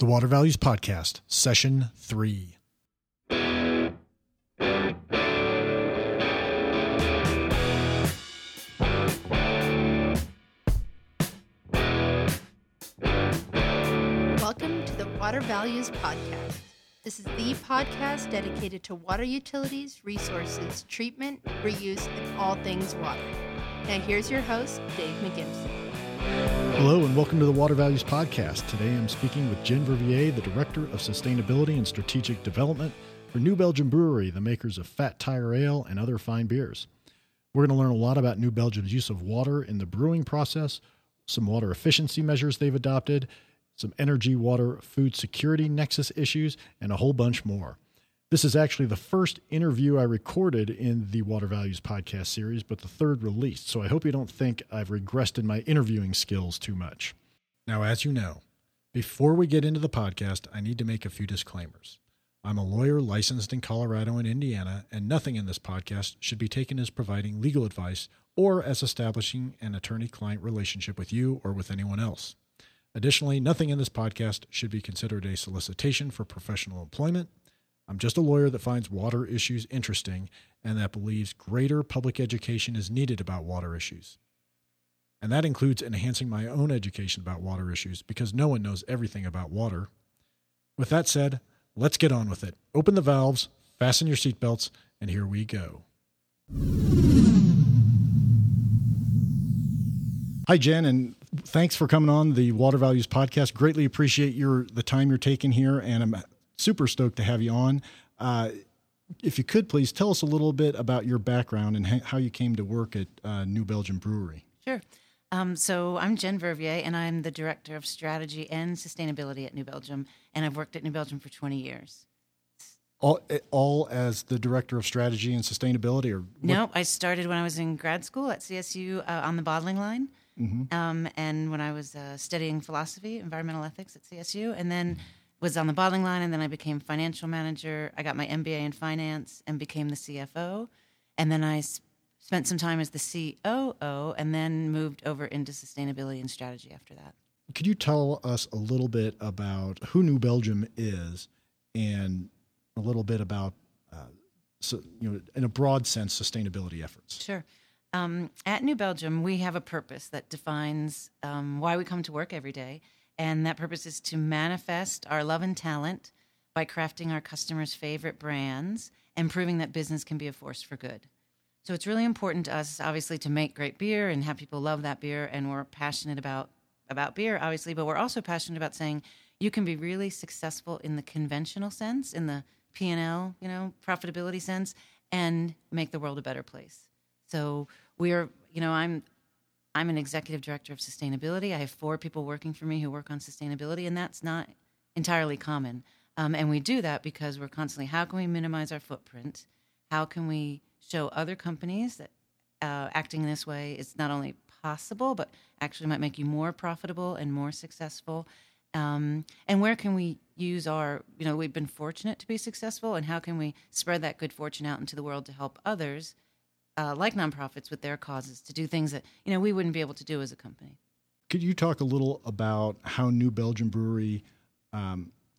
The Water Values Podcast, Session 3. Welcome to the Water Values Podcast. This is the podcast dedicated to water utilities, resources, treatment, reuse, and all things water. Now here's your host, Dave McGimpsey. Hello and welcome to the Water Values Podcast. Today I'm speaking with Jen Vervier, the Director of Sustainability and Strategic Development for New Belgium Brewery, the makers of Fat Tire Ale and other fine beers. We're going to learn a lot about New Belgium's use of water in the brewing process, some water efficiency measures they've adopted, some energy, water, food security nexus issues, and a whole bunch more. This is actually the first interview I recorded in the Water Values Podcast series, but the third released, so I hope you don't think I've regressed in my interviewing skills too much. Now, as you know, before we get into the podcast, I need to make a few disclaimers. I'm a lawyer licensed in Colorado and Indiana, and nothing in this podcast should be taken as providing legal advice or as establishing an attorney-client relationship with you or with anyone else. Additionally, nothing in this podcast should be considered a solicitation for professional employment. I'm just a lawyer that finds water issues interesting and that believes greater public education is needed about water issues. And that includes enhancing my own education about water issues because no one knows everything about water. With that said, let's get on with it. Open the valves, fasten your seatbelts, and here we go. Hi, Jen, and thanks for coming on the Water Values Podcast. Greatly appreciate the time you're taking here, and I'm super stoked to have you on. If you could, please tell us a little bit about your background and how you came to work at New Belgium Brewery. Sure. So I'm Jen Vervier, and I'm the Director of Strategy and Sustainability at New Belgium, and I've worked at New Belgium for 20 years. All as the Director of Strategy and Sustainability? No, I started when I was in grad school at CSU on the bottling line. Mm-hmm. And when I was studying philosophy, environmental ethics at CSU, and then was on the bottling line, and then I became financial manager. I got my MBA in finance and became the CFO, and then I spent some time as the COO, and then moved over into sustainability and strategy after that. Could you tell us a little bit about who New Belgium is, and a little bit about, in a broad sense, sustainability efforts? Sure. At New Belgium, we have a purpose that defines why we come to work every day, and that purpose is to manifest our love and talent by crafting our customers' favorite brands and proving that business can be a force for good. So it's really important to us, obviously, to make great beer and have people love that beer, and we're passionate about beer, obviously, but we're also passionate about saying you can be really successful in the conventional sense, in the P&L, profitability sense, and make the world a better place. So I'm an executive director of sustainability. I have 4 people working for me who work on sustainability, and that's not entirely common. And we do that because we're constantly, how can we minimize our footprint? How can we show other companies that acting this way is not only possible, but actually might make you more profitable and more successful? And where can we use our, we've been fortunate to be successful, and how can we spread that good fortune out into the world to help others like nonprofits with their causes to do things that, we wouldn't be able to do as a company. Could you talk a little about how New Belgium Brewery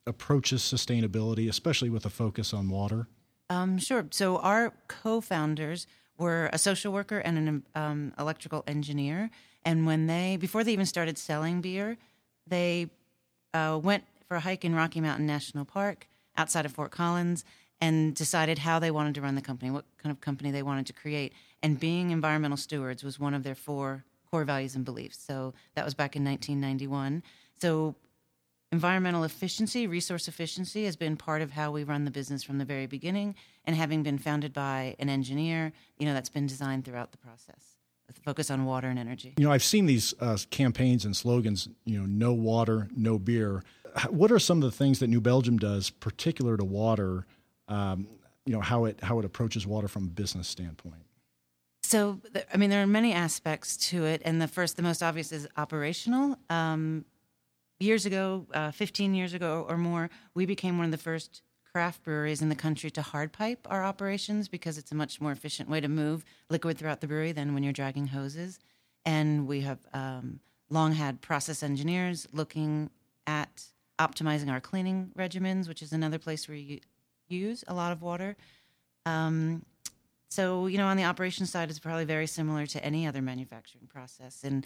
approaches sustainability, especially with a focus on water? Sure. So our co-founders were a social worker and an electrical engineer. And before they even started selling beer, they went for a hike in Rocky Mountain National Park outside of Fort Collins, and decided how they wanted to run the company, what kind of company they wanted to create. And being environmental stewards was one of their 4 core values and beliefs. So that was back in 1991. So environmental efficiency, resource efficiency has been part of how we run the business from the very beginning. And having been founded by an engineer, that's been designed throughout the process with a focus on water and energy. I've seen these campaigns and slogans, no water, no beer. What are some of the things that New Belgium does particular to water? How it approaches water from a business standpoint. So, there are many aspects to it, and the most obvious is operational. Years ago, 15 years ago or more, we became one of the first craft breweries in the country to hard pipe our operations because it's a much more efficient way to move liquid throughout the brewery than when you're dragging hoses. And we have long had process engineers looking at optimizing our cleaning regimens, which is another place where you use a lot of water. So, you know, on the operations side, it's probably very similar to any other manufacturing process in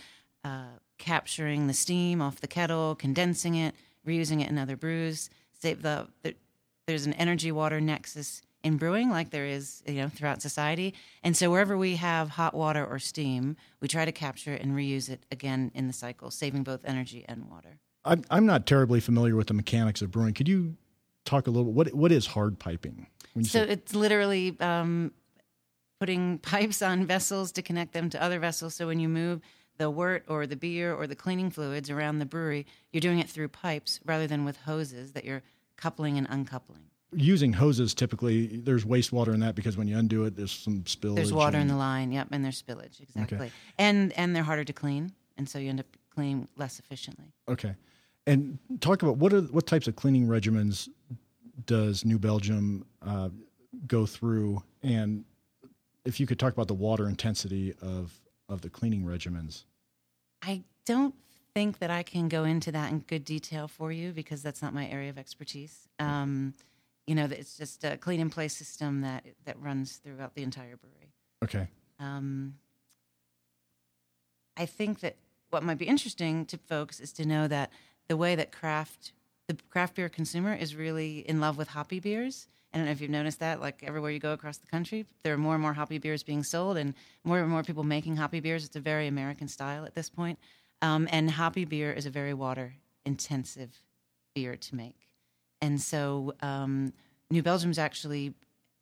capturing the steam off the kettle, condensing it, reusing it in other brews. There's an energy-water nexus in brewing like there is, you know, throughout society. And so wherever we have hot water or steam, we try to capture it and reuse it again in the cycle, saving both energy and water. I'm not terribly familiar with the mechanics of brewing. Could you talk a little bit? What is hard piping? It's literally putting pipes on vessels to connect them to other vessels. So when you move the wort or the beer or the cleaning fluids around the brewery, you're doing it through pipes rather than with hoses that you're coupling and uncoupling. Using hoses, typically, there's wastewater in that because when you undo it, there's some spillage. There's water in the line, yep, and there's spillage, exactly. Okay. And they're harder to clean, and so you end up cleaning less efficiently. Okay. And talk about what types of cleaning regimens does New Belgium go through, and if you could talk about the water intensity of the cleaning regimens. I don't think that I can go into that in good detail for you because that's not my area of expertise. You know, it's just a clean-in-play system that runs throughout the entire brewery. Okay. I think that what might be interesting to folks is to know that the way that the craft beer consumer is really in love with hoppy beers. I don't know if you've noticed that, like everywhere you go across the country, there are more and more hoppy beers being sold and more people making hoppy beers. It's a very American style at this point. And hoppy beer is a very water-intensive beer to make. And so New Belgium's actually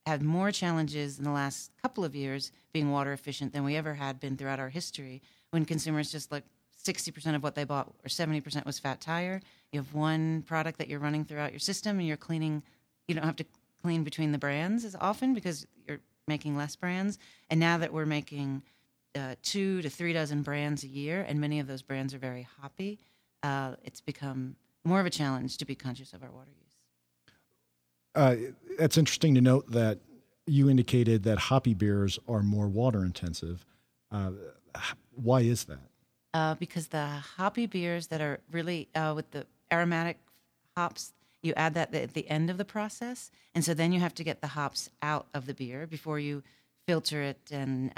had more challenges in the last couple of years being water efficient than we ever had been throughout our history, when consumers just 60% of what they bought or 70% was Fat Tire. You have one product that you're running throughout your system and you're cleaning. You don't have to clean between the brands as often because you're making less brands. And now that we're making 2 to 3 dozen brands a year, and many of those brands are very hoppy, it's become more of a challenge to be conscious of our water use. That's interesting to note that you indicated that hoppy beers are more water intensive. Why is that? Because the hoppy beers that are really with the aromatic hops, you add that at the end of the process. And so then you have to get the hops out of the beer before you filter it and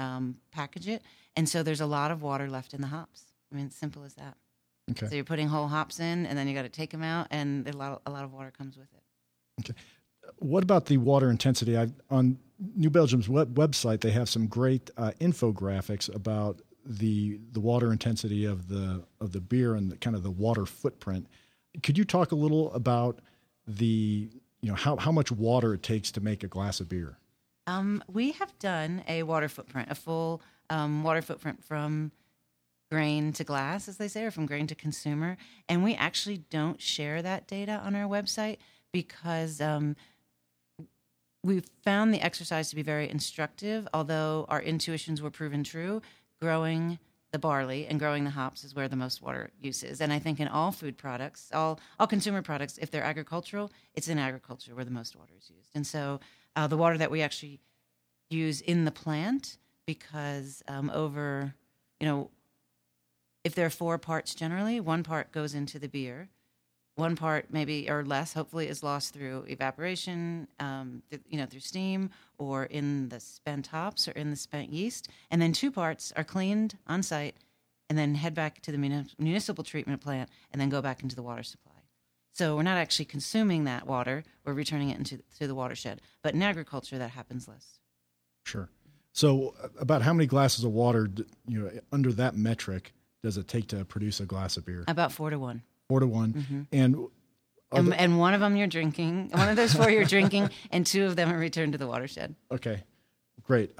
package it. And so there's a lot of water left in the hops. I mean, it's simple as that. Okay. So you're putting whole hops in, and then you got to take them out, and a lot of water comes with it. Okay. What about the water intensity? On New Belgium's website, they have some great infographics about the water intensity of the beer and the kind of the water footprint. Could you talk a little about how much water it takes to make a glass of beer? We have done a water footprint, a full water footprint from grain to glass, as they say, or from grain to consumer. And we actually don't share that data on our website because we found the exercise to be very instructive, although our intuitions were proven true. Growing the barley and growing the hops is where the most water use is. And I think in all food products, all consumer products, if they're agricultural, it's in agriculture where the most water is used. And so the water that we actually use in the plant, because if there are 4 parts generally, 1 part goes into the beer, 1 part maybe or less, hopefully, is lost through evaporation, through steam or in the spent hops or in the spent yeast. And then 2 parts are cleaned on site and then head back to the municipal treatment plant and then go back into the water supply. So we're not actually consuming that water. We're returning it to the watershed. But in agriculture, that happens less. Sure. So about how many glasses of water, under that metric, does it take to produce a glass of beer? About 4 to 1. 4 to 1. Mm-hmm. And one of them you're drinking. One of those 4 you're drinking, and 2 of them are returned to the watershed. Okay, great.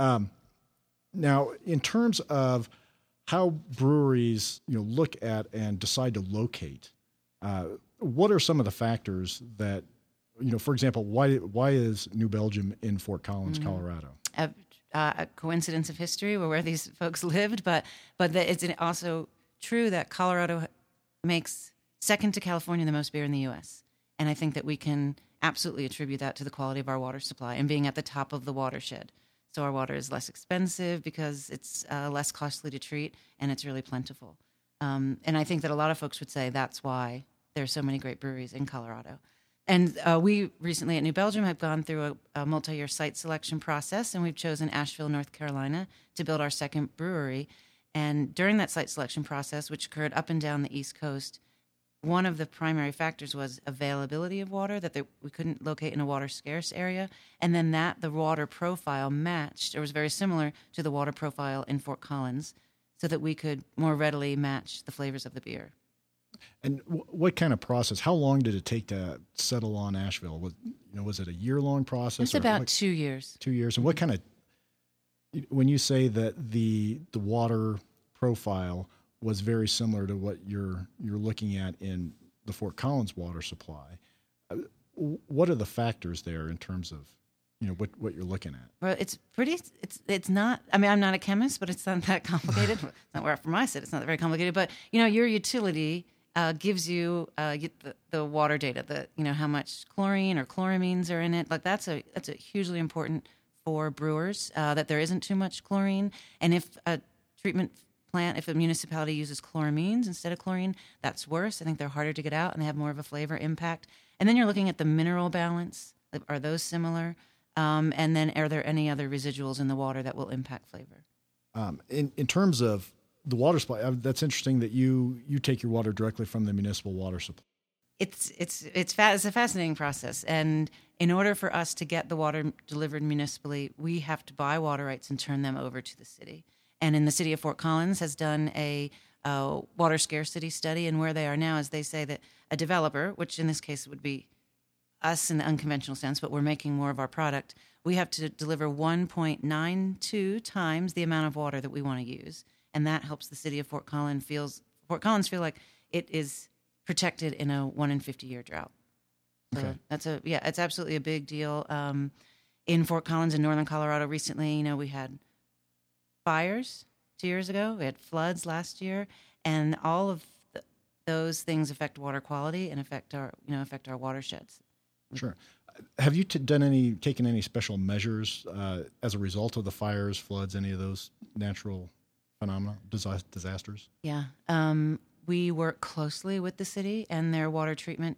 Now, in terms of how breweries look at and decide to locate, what are some of the factors that, for example, why is New Belgium in Fort Collins, mm-hmm. Colorado? A coincidence of history where these folks lived, but it's also true that Colorado makes second to California the most beer in the U.S., and I think that we can absolutely attribute that to the quality of our water supply and being at the top of the watershed. So our water is less expensive because it's less costly to treat, and it's really plentiful. And I think that a lot of folks would say that's why there's so many great breweries in Colorado. And we recently at New Belgium have gone through a multi-year site selection process, and we've chosen Asheville, North Carolina, to build our second brewery. And during that site selection process, which occurred up and down the East Coast, one of the primary factors was availability of water, that we couldn't locate in a water-scarce area. And then the water profile matched, or was very similar to the water profile in Fort Collins, so that we could more readily match the flavors of the beer. And what kind of process? How long did it take to settle on Asheville? Was it a year-long process? It's about 2 years. 2 years. And what kind of, when you say that the water profile was very similar to what you're looking at in the Fort Collins water supply, what are the factors there in terms of what you're looking at? Well, it's not. I mean, I'm not a chemist, but it's not that complicated. It's not where from I sit. It's not very complicated. But your utility gives you the water data, the how much chlorine or chloramines are in it. Like that's a hugely important for brewers that there isn't too much chlorine. And if a treatment plant, if a municipality uses chloramines instead of chlorine, that's worse. I think they're harder to get out and they have more of a flavor impact. And then you're looking at the mineral balance. Like, are those similar? And then are there any other residuals in the water that will impact flavor? In terms of the water supply, that's interesting that you take your water directly from the municipal water supply. It's a fascinating process. And in order for us to get the water delivered municipally, we have to buy water rights and turn them over to the city. And in the city of Fort Collins has done a water scarcity study. And where they are now is they say that a developer, which in this case would be us in the unconventional sense, but we're making more of our product, we have to deliver 1.92 times the amount of water that we want to use. And that helps the city of Fort Collins feel like it is protected in a 1 in 50-year drought. So okay. It's absolutely a big deal. In Fort Collins in northern Colorado recently, we had fires 2 years ago. We had floods last year. And all of those things affect water quality and affect our watersheds. Sure. Have you taken any special measures as a result of the fires, floods, any of those natural phenomena, disasters? Yeah. We work closely with the city and their water treatment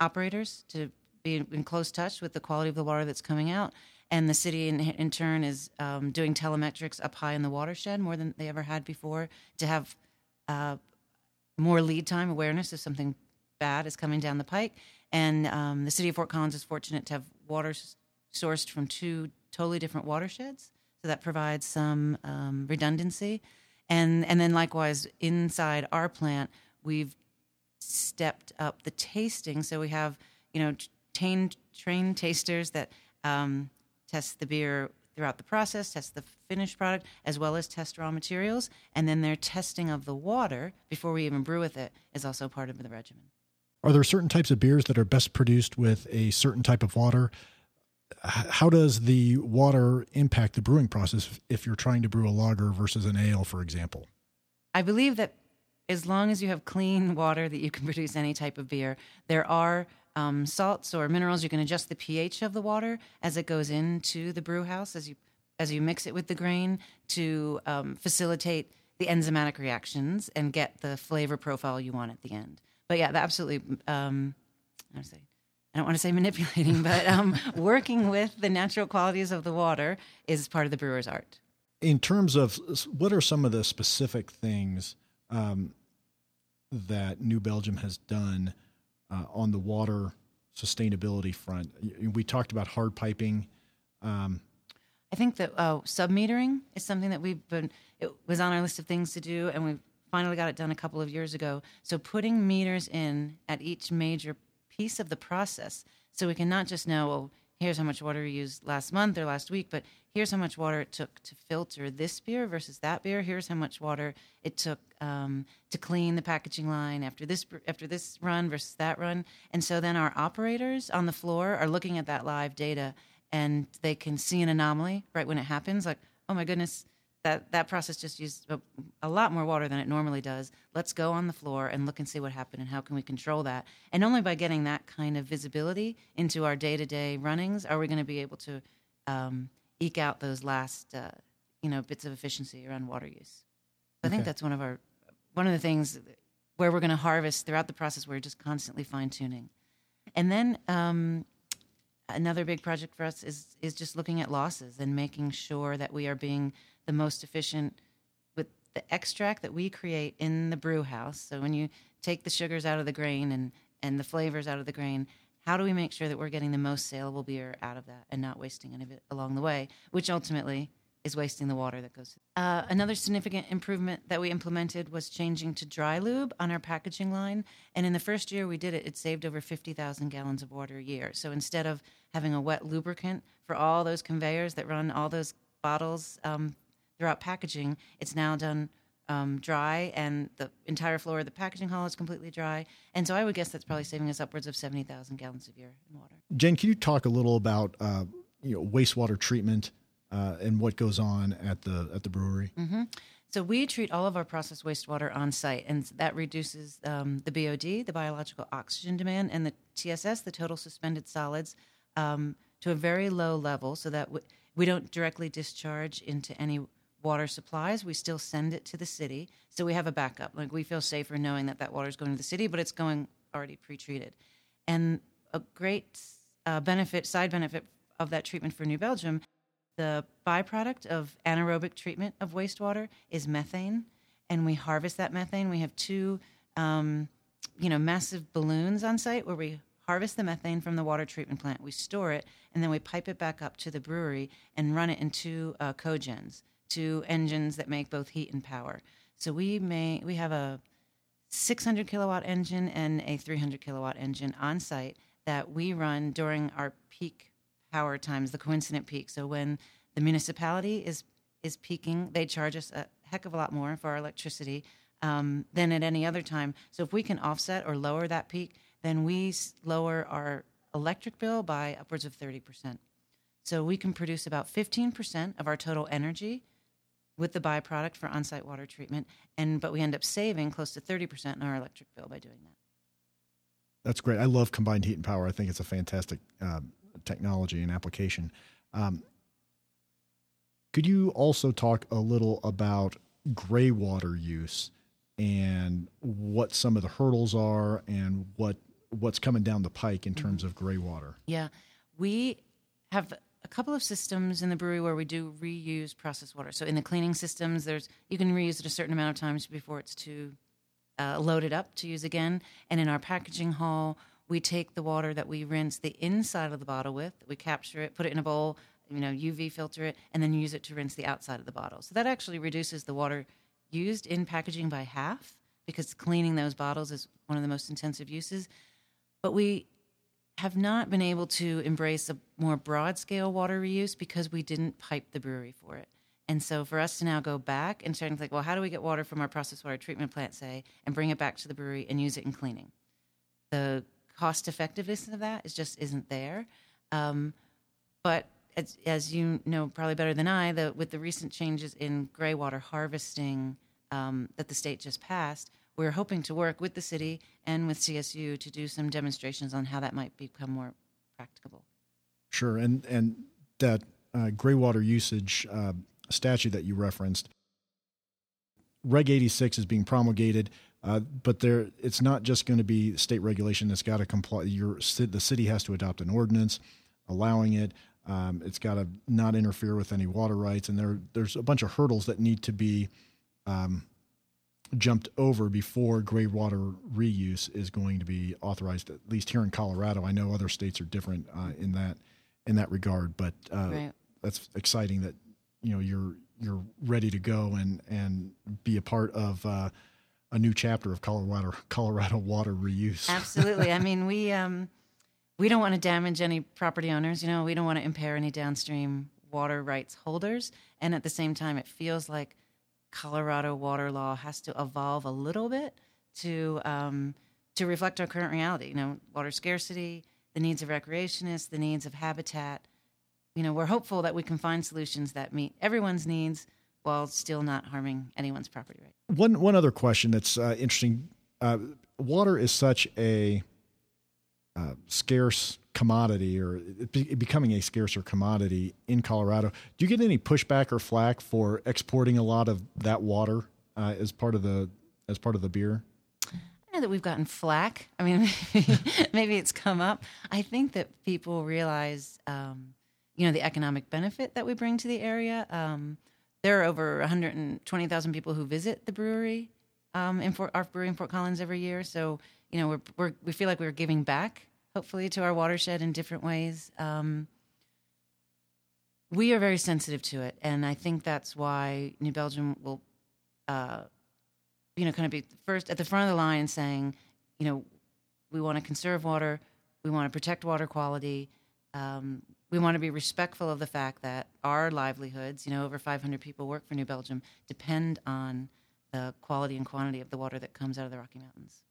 operators to be in close touch with the quality of the water that's coming out. And the city, in turn, is doing telemetrics up high in the watershed more than they ever had before to have more lead time awareness if something bad is coming down the pike. And the city of Fort Collins is fortunate to have water sourced from two totally different watersheds, so that provides some redundancy. And then likewise, inside our plant, we've stepped up the tasting. So we have, trained tasters that test the beer throughout the process, test the finished product, as well as test raw materials. And then their testing of the water before we even brew with it is also part of the regimen. Are there certain types of beers that are best produced with a certain type of water? How does the water impact the brewing process if you're trying to brew a lager versus an ale, for example? I believe that as long as you have clean water that you can produce any type of beer, there are salts or minerals. You can adjust the pH of the water as it goes into the brew house, as you mix it with the grain to facilitate the enzymatic reactions and get the flavor profile you want at the end. But yeah, absolutely. I don't want to say manipulating, but working with the natural qualities of the water is part of the brewer's art. In terms of what are some of the specific things that New Belgium has done on the water sustainability front? We talked about hard piping. I think that sub-metering is something that it was on our list of things to do, and we've finally got it done a couple of years ago. So putting meters in at each major piece of the process so we can not just know, well, here's how much water we used last month or last week, but here's how much water it took to filter this beer versus that beer. Here's how much water it took to clean the packaging line after this run versus that run. And so then our operators on the floor are looking at that live data and they can see an anomaly right when it happens. Like, oh my goodness, That process just used a lot more water than it normally does. Let's go on the floor and look and see what happened and how can we control that. And only by getting that kind of visibility into our day-to-day runnings are we going to be able to eke out those last, bits of efficiency around water use. I think that's one of the things where we're going to harvest throughout the process. We're just constantly fine-tuning. And then another big project for us is just looking at losses and making sure that we are being the most efficient with the extract that we create in the brew house. So when you take the sugars out of the grain and the flavors out of the grain, how do we make sure that we're getting the most saleable beer out of that and not wasting any of it along the way, which ultimately is wasting the water that goes through. Another significant improvement that we implemented was changing to dry lube on our packaging line. And in the first year we did it, it saved over 50,000 gallons of water a year. So instead of having a wet lubricant for all those conveyors that run all those bottles throughout packaging, it's now done dry, and the entire floor of the packaging hall is completely dry. And so I would guess that's probably saving us upwards of 70,000 gallons a year in water. Jen, can you talk a little about wastewater treatment and what goes on at the brewery? Mm-hmm. So we treat all of our processed wastewater on site, and that reduces the BOD, the biological oxygen demand, and the TSS, the total suspended solids, to a very low level so that we don't directly discharge into any water supplies. We still send it to the city, so we have a backup. Like, we feel safer knowing that water is going to the city, but it's going already pre-treated. And a great side benefit of that treatment for New Belgium, the byproduct of anaerobic treatment of wastewater is methane, and we harvest that methane. We have two, massive balloons on site where we harvest the methane from the water treatment plant. We store it, and then we pipe it back up to the brewery and run it in two cogens, two engines that make both heat and power. So we have a 600-kilowatt engine and a 300-kilowatt engine on site that we run during our peak power times, the coincident peak. So when the municipality is peaking, they charge us a heck of a lot more for our electricity than at any other time. So if we can offset or lower that peak, then we lower our electric bill by upwards of 30%. So we can produce about 15% of our total energy with the byproduct for on-site water treatment, but we end up saving close to 30% in our electric bill by doing that. That's great. I love combined heat and power. I think it's a fantastic technology and application. Could you also talk a little about gray water use and what some of the hurdles are and what's coming down the pike in terms of gray water? Yeah, we have a couple of systems in the brewery where we do reuse processed water. So in the cleaning systems, you can reuse it a certain amount of times before it's too loaded up to use again. And in our packaging hall, we take the water that we rinse the inside of the bottle with, we capture it, put it in a bowl, UV filter it, and then use it to rinse the outside of the bottle. So that actually reduces the water used in packaging by half, because cleaning those bottles is one of the most intensive uses. But we have not been able to embrace a more broad-scale water reuse because we didn't pipe the brewery for it. And so for us to now go back and start to think, well, how do we get water from our processed water treatment plant, say, and bring it back to the brewery and use it in cleaning? The cost effectiveness of that isn't there. But as you know probably better than I, with the recent changes in gray water harvesting that the state just passed, we're hoping to work with the city and with CSU to do some demonstrations on how that might become more practicable. Sure, and that gray water usage statute that you referenced, Reg 86 is being promulgated. But it's not just going to be state regulation that's got to comply. The city has to adopt an ordinance allowing it. It's got to not interfere with any water rights. And there's a bunch of hurdles that need to be jumped over before gray water reuse is going to be authorized, at least here in Colorado. I know other states are different in that regard, but right. That's exciting that you're ready to go and be a part of a new chapter of Colorado water reuse. Absolutely. I mean, we don't want to damage any property owners. We don't want to impair any downstream water rights holders. And at the same time, it feels like Colorado water law has to evolve a little bit to reflect our current reality. Water scarcity, the needs of recreationists, the needs of habitat. We're hopeful that we can find solutions that meet everyone's needs, while still not harming anyone's property right. One other question that's interesting. Water is such a scarce commodity, or becoming a scarcer commodity in Colorado. Do you get any pushback or flack for exporting a lot of that water as part of the beer? know that we've gotten flack. I mean, maybe it's come up. I think that people realize, you know, the economic benefit that we bring to the area. There are over 120,000 people who visit the brewery, our brewery in Fort Collins every year. So, you know, we feel like we're giving back, hopefully, to our watershed in different ways. We are very sensitive to it, and I think that's why New Belgium will, you know, kind of be first at the front of the line saying, you know, we want to conserve water, we want to protect water quality, we want to be respectful of the fact that our livelihoods, you know, over 500 people work for New Belgium, depend on the quality and quantity of the water that comes out of the Rocky Mountains.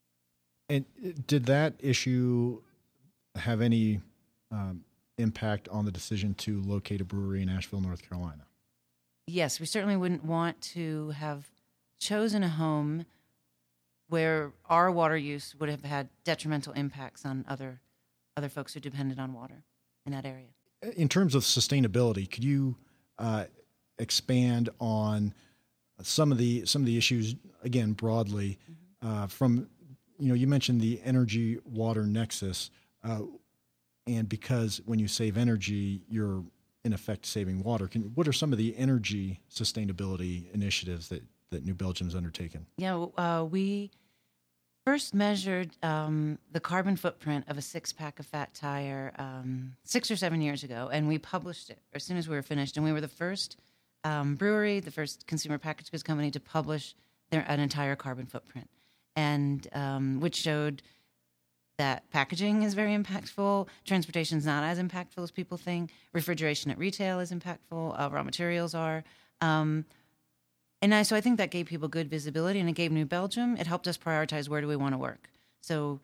And did that issue have any impact on the decision to locate a brewery in Asheville, North Carolina? Yes, we certainly wouldn't want to have chosen a home where our water use would have had detrimental impacts on other folks who depended on water in that area. In terms of sustainability, could you expand on some of the issues again broadly? Mm-hmm. From, you know, you mentioned the energy water nexus. And because when you save energy, you're in effect saving water. What are some of the energy sustainability initiatives that New Belgium's undertaken? Yeah, we first measured the carbon footprint of a 6-pack of Fat Tire 6 or 7 years ago, and we published it as soon as we were finished. And we were the first brewery, the first consumer packaged goods company to publish an entire carbon footprint, and which showed that packaging is very impactful, transportation is not as impactful as people think, refrigeration at retail is impactful, raw materials are. So I think that gave people good visibility, and it gave New Belgium, it helped us prioritize where do we want to work. So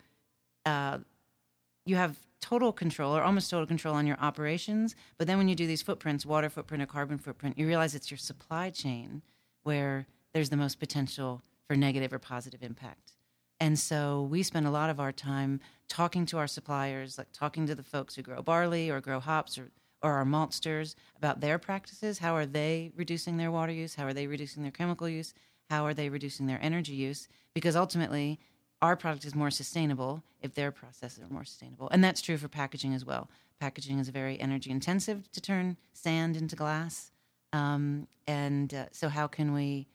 you have total control or almost total control on your operations, but then when you do these footprints, water footprint or carbon footprint, you realize it's your supply chain where there's the most potential for negative or positive impact. And so we spend a lot of our time talking to our suppliers, like talking to the folks who grow barley or grow hops or our maltsters about their practices. How are they reducing their water use? How are they reducing their chemical use? How are they reducing their energy use? Because ultimately, our product is more sustainable if their processes are more sustainable. And that's true for packaging as well. Packaging is very energy intensive to turn sand into glass. So how can we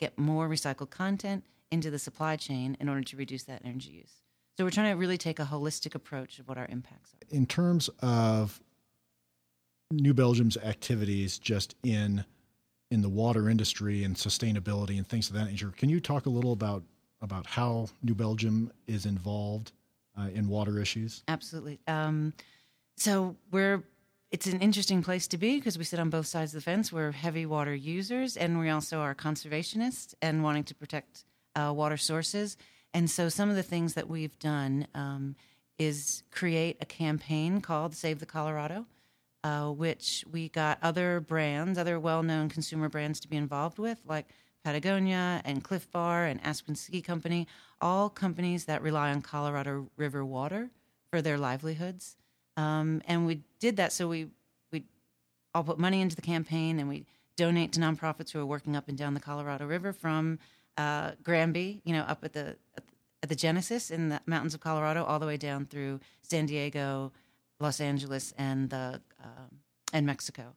get more recycled content into the supply chain in order to reduce that energy use? So we're trying to really take a holistic approach of what our impacts are. In terms of New Belgium's activities just in the water industry and sustainability and things of that nature, can you talk a little about how New Belgium is involved in water issues? Absolutely. It's an interesting place to be because we sit on both sides of the fence. We're heavy water users, and we also are conservationists and wanting to protect water sources. And so some of the things that we've done is create a campaign called Save the Colorado, which we got other brands, other well-known consumer brands to be involved with, like Patagonia and Cliff Bar and Aspen Ski Company, all companies that rely on Colorado River water for their livelihoods. And we did that, so we all put money into the campaign, and we donate to nonprofits who are working up and down the Colorado River from Granby, you know, up at the Genesis in the mountains of Colorado, all the way down through San Diego, Los Angeles, and and Mexico.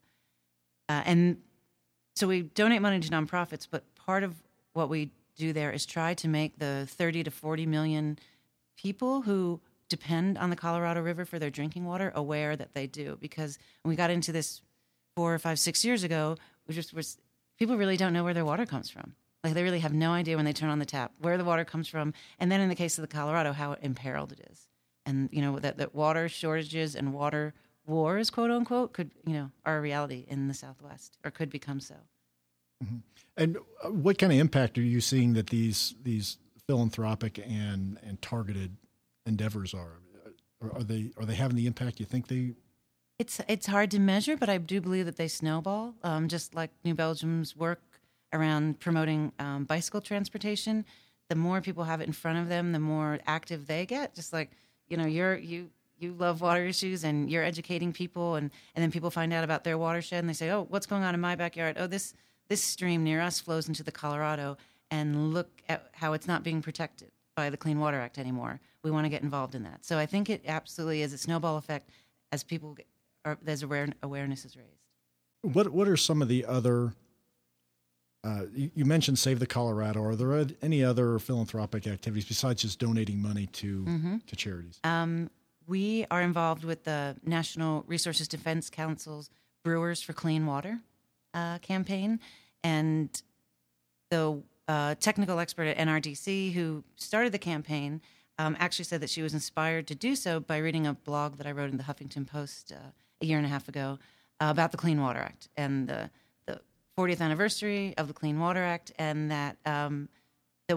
And so we donate money to nonprofits, but part of what we do there is try to make the 30 to 40 million people who depend on the Colorado River for their drinking water aware that they do. Because when we got into this 4 or 5, 6 years ago, people really don't know where their water comes from. Like, they really have no idea when they turn on the tap where the water comes from, and then in the case of the Colorado, how imperiled it is. And, you know, that water shortages and water wars, quote unquote, could, you know, are a reality in the Southwest, or could become so. Mm-hmm. And what kind of impact are you seeing that these philanthropic and targeted endeavors are? Are they having the impact you think they? It's hard to measure, but I do believe that they snowball, just like New Belgium's work around promoting bicycle transportation. The more people have it in front of them, the more active they get. Just like, you know, you love water issues, and you're educating people, and then people find out about their watershed, and they say, oh, what's going on in my backyard? Oh, this stream near us flows into the Colorado, and look at how it's not being protected. by the Clean Water Act anymore. We want to get involved in that. So I think it absolutely is a snowball effect as people get, or as awareness is raised. What are some of the other? You mentioned Save the Colorado. Are there any other philanthropic activities besides just donating money to charities? We are involved with the National Resources Defense Council's Brewers for Clean Water campaign, and the technical expert at NRDC who started the campaign actually said that she was inspired to do so by reading a blog that I wrote in the Huffington Post a year and a half ago about the Clean Water Act and the 40th anniversary of the Clean Water Act, and that that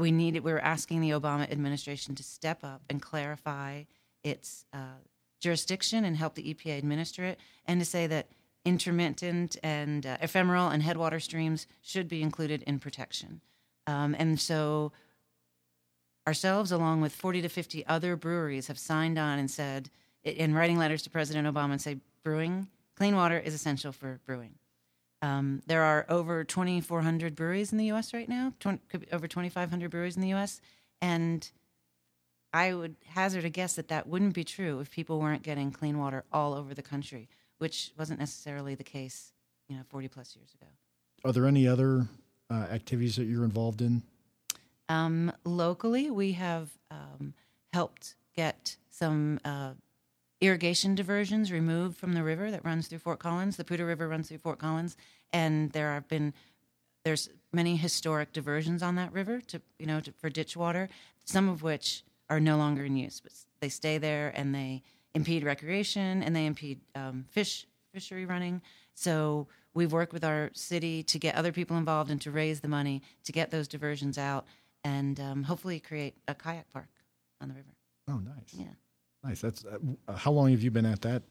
we were asking the Obama administration to step up and clarify its jurisdiction and help the EPA administer it, and to say that intermittent and ephemeral and headwater streams should be included in protection. And so ourselves, along with 40 to 50 other breweries, have signed on and said, in writing letters to President Obama, and say brewing, clean water is essential for brewing. There are over 2,400 breweries in the U.S. right now, over 2,500 breweries in the U.S., and I would hazard a guess that that wouldn't be true if people weren't getting clean water all over the country, which wasn't necessarily the case, 40-plus years ago. Are there any other activities that you're involved in? Locally, we have helped get some irrigation diversions removed from the river that runs through Fort Collins. The Poudre River runs through Fort Collins, and there's many historic diversions on that river for ditch water, some of which are no longer in use, but they stay there and they impede recreation and they impede fishery running. So we've worked with our city to get other people involved and to raise the money to get those diversions out and hopefully create a kayak park on the river. Oh, nice. Yeah. Nice. That's how long have you been at that?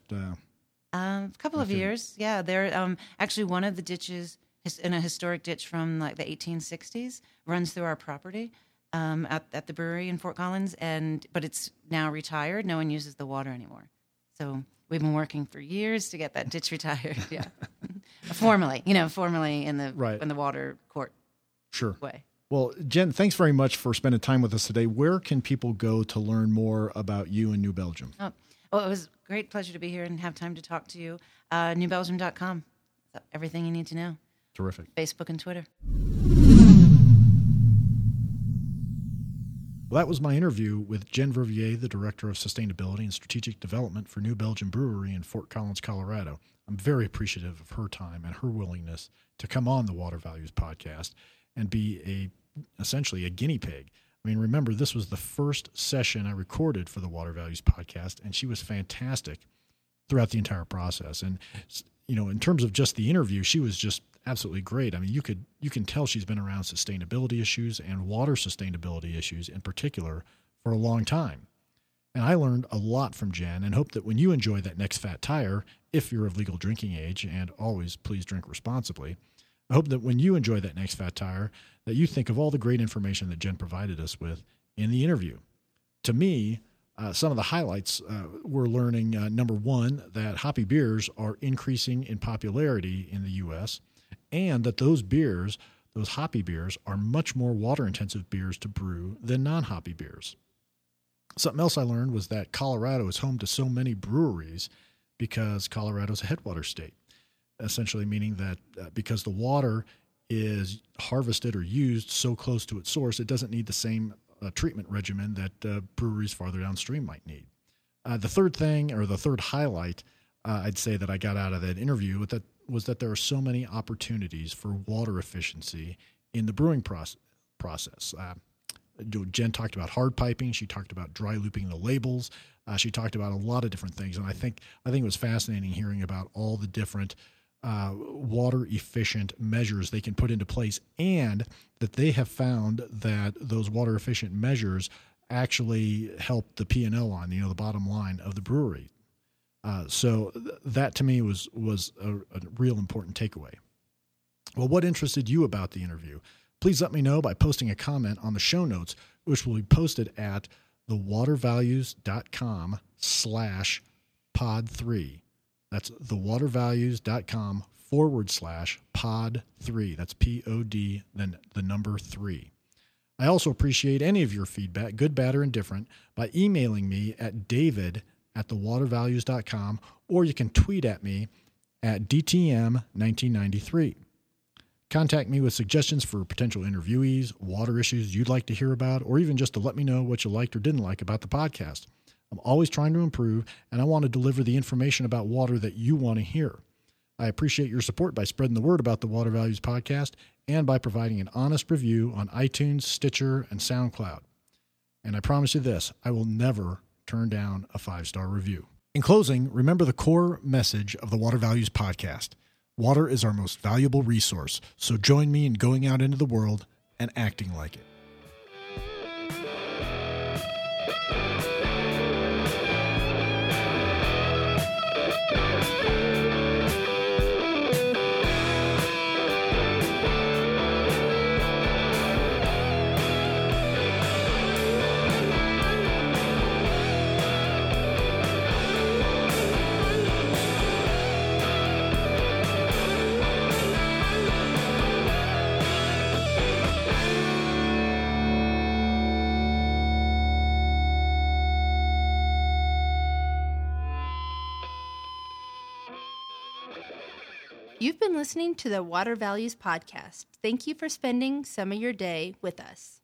A couple of years. Yeah. There, actually one of the ditches in a historic ditch from like the 1860s runs through our property at the brewery in Fort Collins, but it's now retired. No one uses the water anymore. So we've been working for years to get that ditch retired. Yeah. Formally in the water court. Sure. Way. Well, Jen, thanks very much for spending time with us today. Where can people go to learn more about you and New Belgium? Oh, well, it was a great pleasure to be here and have time to talk to you. Newbelgium.com. Everything you need to know. Terrific. Facebook and Twitter. Well, that was my interview with Jen Vervier, the Director of Sustainability and Strategic Development for New Belgium Brewery in Fort Collins, Colorado. I'm very appreciative of her time and her willingness to come on the Water Values podcast and be essentially a guinea pig. I mean, remember, this was the first session I recorded for the Water Values podcast, and she was fantastic throughout the entire process. And, in terms of just the interview, she was just absolutely great. I mean, you can tell she's been around sustainability issues and water sustainability issues in particular for a long time. And I learned a lot from Jen and hope that when you enjoy that next Fat Tire, if you're of legal drinking age, and always please drink responsibly, I hope that when you enjoy that next Fat Tire, that you think of all the great information that Jen provided us with in the interview. To me, some of the highlights we're learning, number one, that hoppy beers are increasing in popularity in the U.S., and that those hoppy beers, are much more water-intensive beers to brew than non-hoppy beers. Something else I learned was that Colorado is home to so many breweries because Colorado's a headwater state, essentially meaning that because the water is harvested or used so close to its source, it doesn't need the same treatment regimen that breweries farther downstream might need. The third highlight I'd say that I got out of that interview with that was that there are so many opportunities for water efficiency in the brewing process. Jen talked about hard piping. She talked about dry looping the labels. She talked about a lot of different things. And I think it was fascinating hearing about all the different water efficient measures they can put into place, and that they have found that those water efficient measures actually help the P&L line, the bottom line of the brewery. So that to me was a real important takeaway. Well, what interested you about the interview? Please let me know by posting a comment on the show notes, which will be posted at thewatervalues.com/pod3. That's thewatervalues.com/pod3. That's POD, then the number 3. I also appreciate any of your feedback, good, bad, or indifferent, by emailing me at david@thewatervalues.com, or you can tweet at me at DTM1993. Contact me with suggestions for potential interviewees, water issues you'd like to hear about, or even just to let me know what you liked or didn't like about the podcast. I'm always trying to improve, and I want to deliver the information about water that you want to hear. I appreciate your support by spreading the word about the Water Values Podcast and by providing an honest review on iTunes, Stitcher, and SoundCloud. And I promise you this, I will never turn down a 5-star review. In closing, remember the core message of the Water Values Podcast. Water is our most valuable resource, so join me in going out into the world and acting like it. You've been listening to the Water Values Podcast. Thank you for spending some of your day with us.